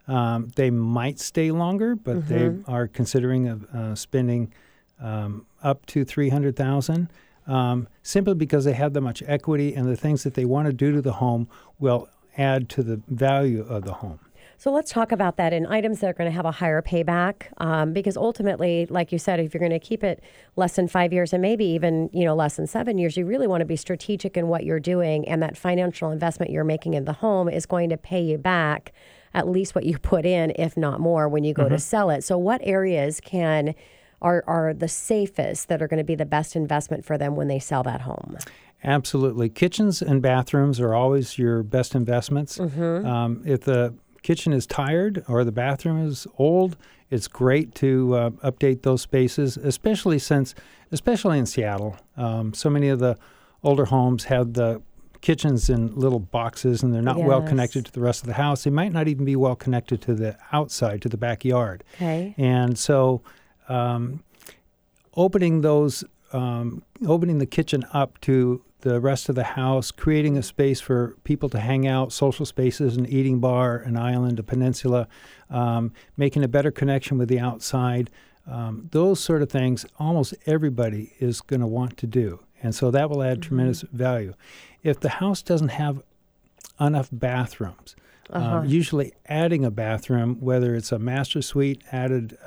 They might stay longer, but they are considering spending up to $300,000 simply because they have that much equity and the things that they want to do to the home will add to the value of the home. So let's talk about that in items that are going to have a higher payback, because ultimately, like you said, if you're going to keep it less than 5 years and maybe even less than 7 years, you really want to be strategic in what you're doing, and that financial investment you're making in the home is going to pay you back at least what you put in, if not more, when you go to sell it. So what areas are the safest that are going to be the best investment for them when they sell that home? Absolutely. Kitchens and bathrooms are always your best investments. Mm-hmm. If the kitchen is tired or the bathroom is old, it's great to update those spaces, especially in Seattle. So many of the older homes have the kitchens in little boxes and they're not well connected to the rest of the house. They might not even be well connected to the outside, to the backyard. Okay. And so opening the kitchen up to the rest of the house, creating a space for people to hang out, social spaces, an eating bar, an island, a peninsula, making a better connection with the outside. Those sort of things almost everybody is going to want to do. And so that will add tremendous value. If the house doesn't have enough bathrooms, usually adding a bathroom, whether it's a master suite added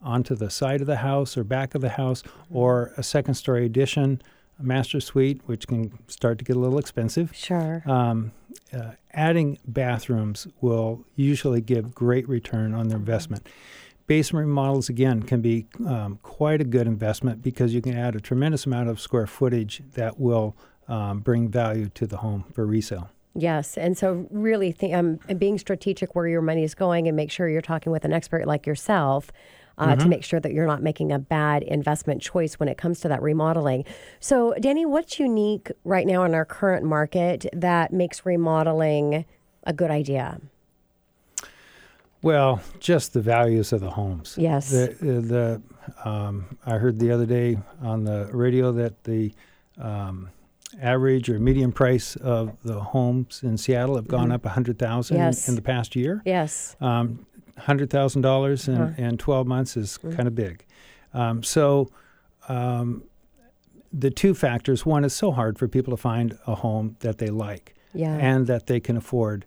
onto the side of the house or back of the house or a second-story addition, master suite, which can start to get a little expensive. Sure. Adding bathrooms will usually give great return on their investment. Basement remodels, again, can be quite a good investment because you can add a tremendous amount of square footage that will bring value to the home for resale. Yes, and so really being strategic where your money is going and make sure you're talking with an expert like yourself to make sure that you're not making a bad investment choice when it comes to that remodeling. So, Denny, what's unique right now in our current market that makes remodeling a good idea? Well, just the values of the homes. Yes. I heard the other day on the radio that the average or median price of the homes in Seattle have gone up $100,000 in the past year. Yes. $100,000 in 12 months is kind of big. So the two factors, one, it's so hard for people to find a home that they like and that they can afford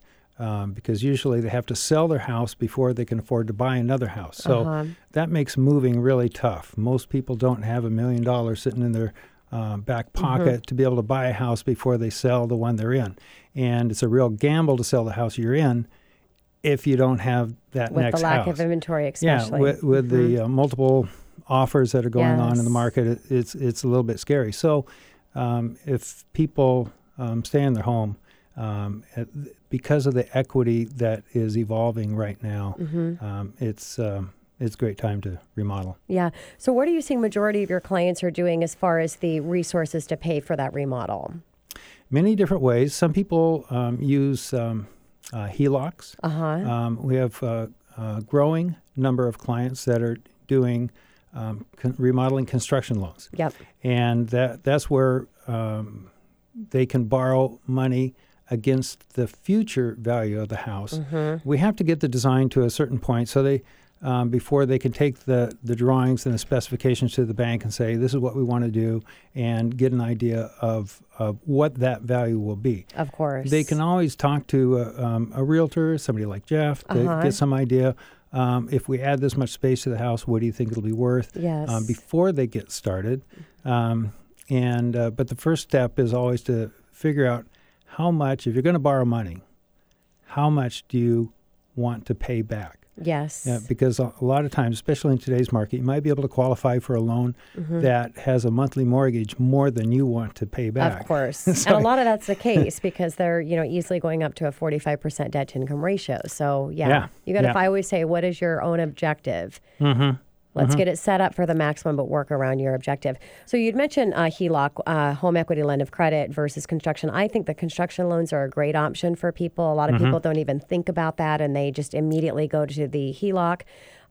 because usually they have to sell their house before they can afford to buy another house. So that makes moving really tough. Most people don't have $1 million sitting in their back pocket to be able to buy a house before they sell the one they're in. And it's a real gamble to sell the house you're in if you don't have that next house. With the lack of inventory, especially. Yeah, with the multiple offers that are going on in the market, it's a little bit scary. So if people stay in their home, because of the equity that is evolving right now, it's a great time to remodel. Yeah. So what are you seeing majority of your clients are doing as far as the resources to pay for that remodel? Many different ways. Some people use HELOCs. We have a growing number of clients that are doing remodeling construction loans. Yep. And that's where they can borrow money against the future value of the house. We have to get the design to a certain point. So they before they can take the drawings and the specifications to the bank and say, this is what we want to do, and get an idea of what that value will be. Of course. They can always talk to a realtor, somebody like Jeff, to get some idea. If we add this much space to the house, what do you think it'll be worth? Yes. Before they get started. But the first step is always to figure out how much, if you're going to borrow money, how much do you want to pay back? Yes. Yeah, because a lot of times, especially in today's market, you might be able to qualify for a loan that has a monthly mortgage more than you want to pay back. Of course. So, and a lot of that's the case because they're, you know, easily going up to a 45% debt to income ratio. So you got to always say, what is your own objective? Let's get it set up for the maximum, but work around your objective. So you'd mentioned HELOC, home equity line of credit versus construction. I think the construction loans are a great option for people. A lot of people don't even think about that, and they just immediately go to the HELOC.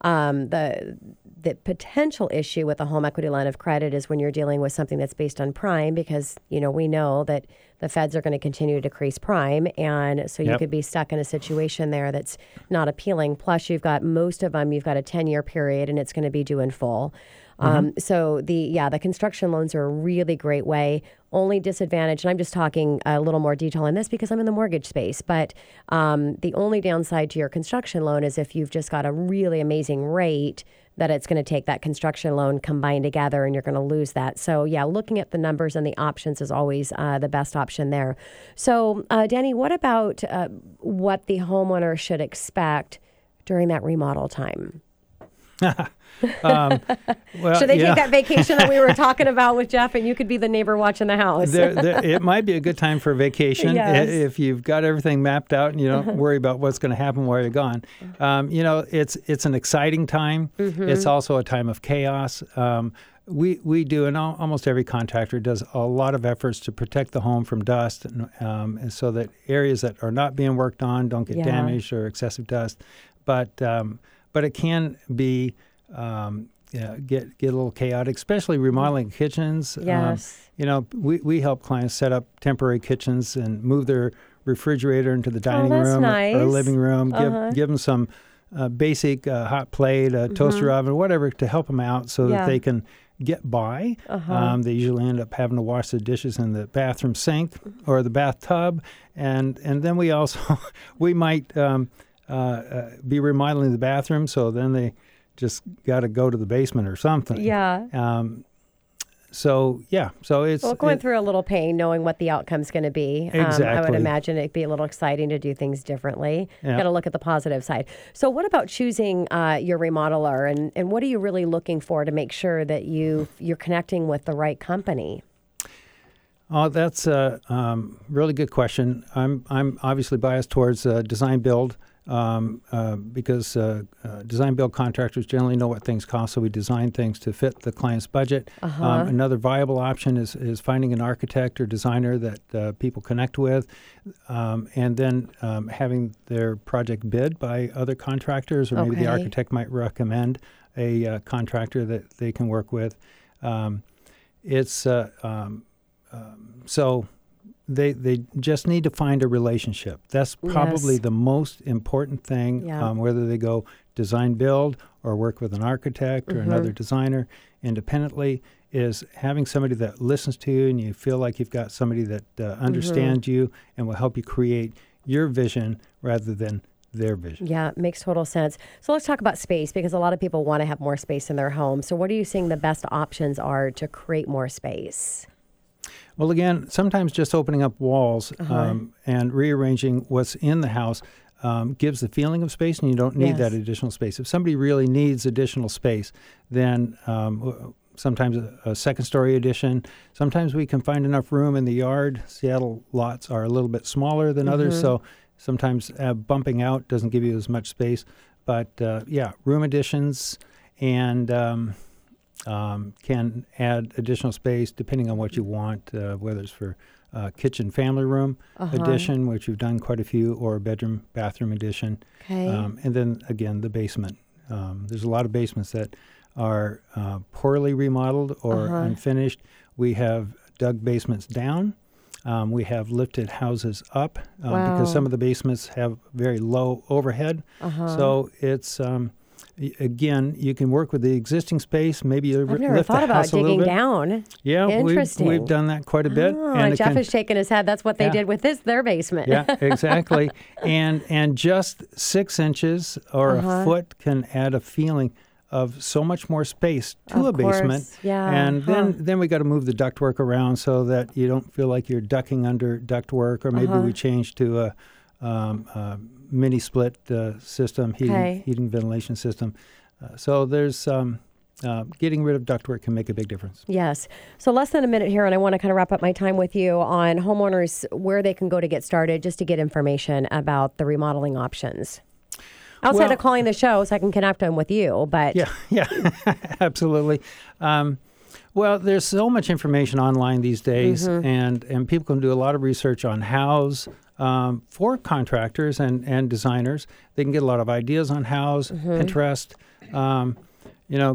The potential issue with a home equity line of credit is when you're dealing with something that's based on prime, because you know we know that the feds are going to continue to decrease prime, and so you could be stuck in a situation there that's not appealing. Plus, you've got most of them. You've got a 10-year period, and it's going to be due in full. So the construction loans are a really great way. Only disadvantage, and I'm just talking a little more detail on this because I'm in the mortgage space, but the only downside to your construction loan is if you've just got a really amazing rate that it's going to take that construction loan combined together and you're going to lose that. So looking at the numbers and the options is always the best option there. So Denny, what about what the homeowner should expect during that remodel time? Should they take that vacation that we were talking about with Jeff, and you could be the neighbor watching the house? It might be a good time for a vacation if you've got everything mapped out and you don't worry about what's going to happen while you're gone. It's an exciting time. It's also a time of chaos. We do, and almost every contractor does a lot of efforts to protect the home from dust, and so that areas that are not being worked on don't get damaged or excessive dust. But it can be get a little chaotic, especially remodeling kitchens. We help clients set up temporary kitchens and move their refrigerator into the dining room or living room. Give them some basic hot plate, a toaster oven, whatever, to help them out so that they can get by. They usually end up having to wash the dishes in the bathroom sink or the bathtub, and then we also we might. Be remodeling the bathroom, so then they just got to go to the basement or something. So it's going through a little pain, knowing what the outcome's going to be. Exactly. I would imagine it'd be a little exciting to do things differently. Got to look at the positive side. So what about choosing your remodeler, and what are you really looking for to make sure that you're connecting with the right company? Oh, that's a really good question. I'm obviously biased towards design build. Because design build contractors generally know what things cost, so we design things to fit the client's budget. Another viable option is finding an architect or designer that people connect with, and then having their project bid by other contractors, or maybe the architect might recommend a contractor that they can work with. So They just need to find a relationship. That's probably the most important thing, whether they go design build or work with an architect or another designer independently, is having somebody that listens to you and you feel like you've got somebody that understands you and will help you create your vision rather than their vision. Yeah, it makes total sense. So let's talk about space, because a lot of people want to have more space in their home. So what are you seeing the best options are to create more space? Well, again, sometimes just opening up walls and rearranging what's in the house gives the feeling of space, and you don't need that additional space. If somebody really needs additional space, then sometimes a second-story addition. Sometimes we can find enough room in the yard. Seattle lots are a little bit smaller than others, so sometimes bumping out doesn't give you as much space. But, room additions and... can add additional space depending on what you want, whether it's for kitchen family room addition, which we've done quite a few, or bedroom bathroom addition. And then, again, the basement. There's a lot of basements that are poorly remodeled or unfinished. We have dug basements down. We have lifted houses up because some of the basements have very low overhead. So it's... Again, you can work with the existing space. Maybe you lift the house a little bit. I've never thought about digging down. Yeah, interesting. We've done that quite a bit. Oh, and Jeff is shaking his head. That's what they did with their basement. Yeah, exactly. And just 6 inches or a foot can add a feeling of so much more space to a basement. Yeah. And then we got to move the ductwork around so that you don't feel like you're ducking under ductwork, or maybe we change to a mini split system, heating ventilation system. So there's getting rid of ductwork can make a big difference. Yes. So less than a minute here, and I want to kind of wrap up my time with you on homeowners, where they can go to get started, just to get information about the remodeling options. Outside of calling the show so I can connect them with you, but... Yeah, absolutely. Well, there's so much information online these days, and people can do a lot of research on hows. For contractors and designers, they can get a lot of ideas on hows, Pinterest.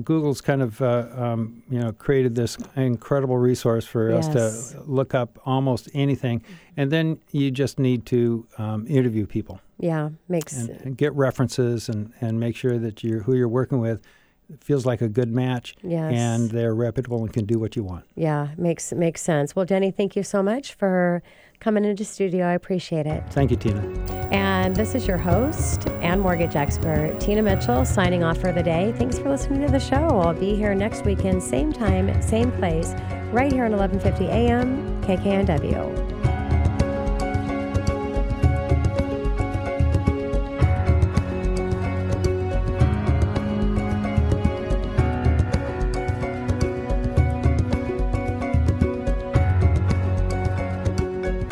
Google's kind of created this incredible resource for us to look up almost anything, and then you just need to interview people. Yeah, makes sense. And get references and make sure that who you're working with feels like a good match, and they're reputable and can do what you want. Yeah, makes sense. Well, Denny, thank you so much for coming into studio. I appreciate it. Thank you, Tina. And this is your host and mortgage expert, Tina Mitchell, signing off for the day. Thanks for listening to the show. I'll be here next weekend, same time, same place, right here on 1150 AM, KKNW.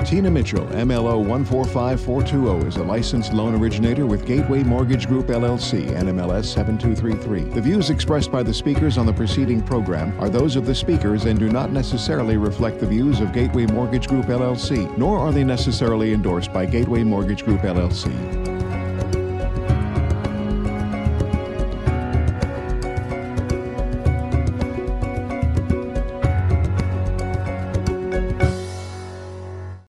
Tina Mitchell, MLO 145420, is a licensed loan originator with Gateway Mortgage Group, LLC, NMLS 7233. The views expressed by the speakers on the preceding program are those of the speakers and do not necessarily reflect the views of Gateway Mortgage Group, LLC, nor are they necessarily endorsed by Gateway Mortgage Group, LLC.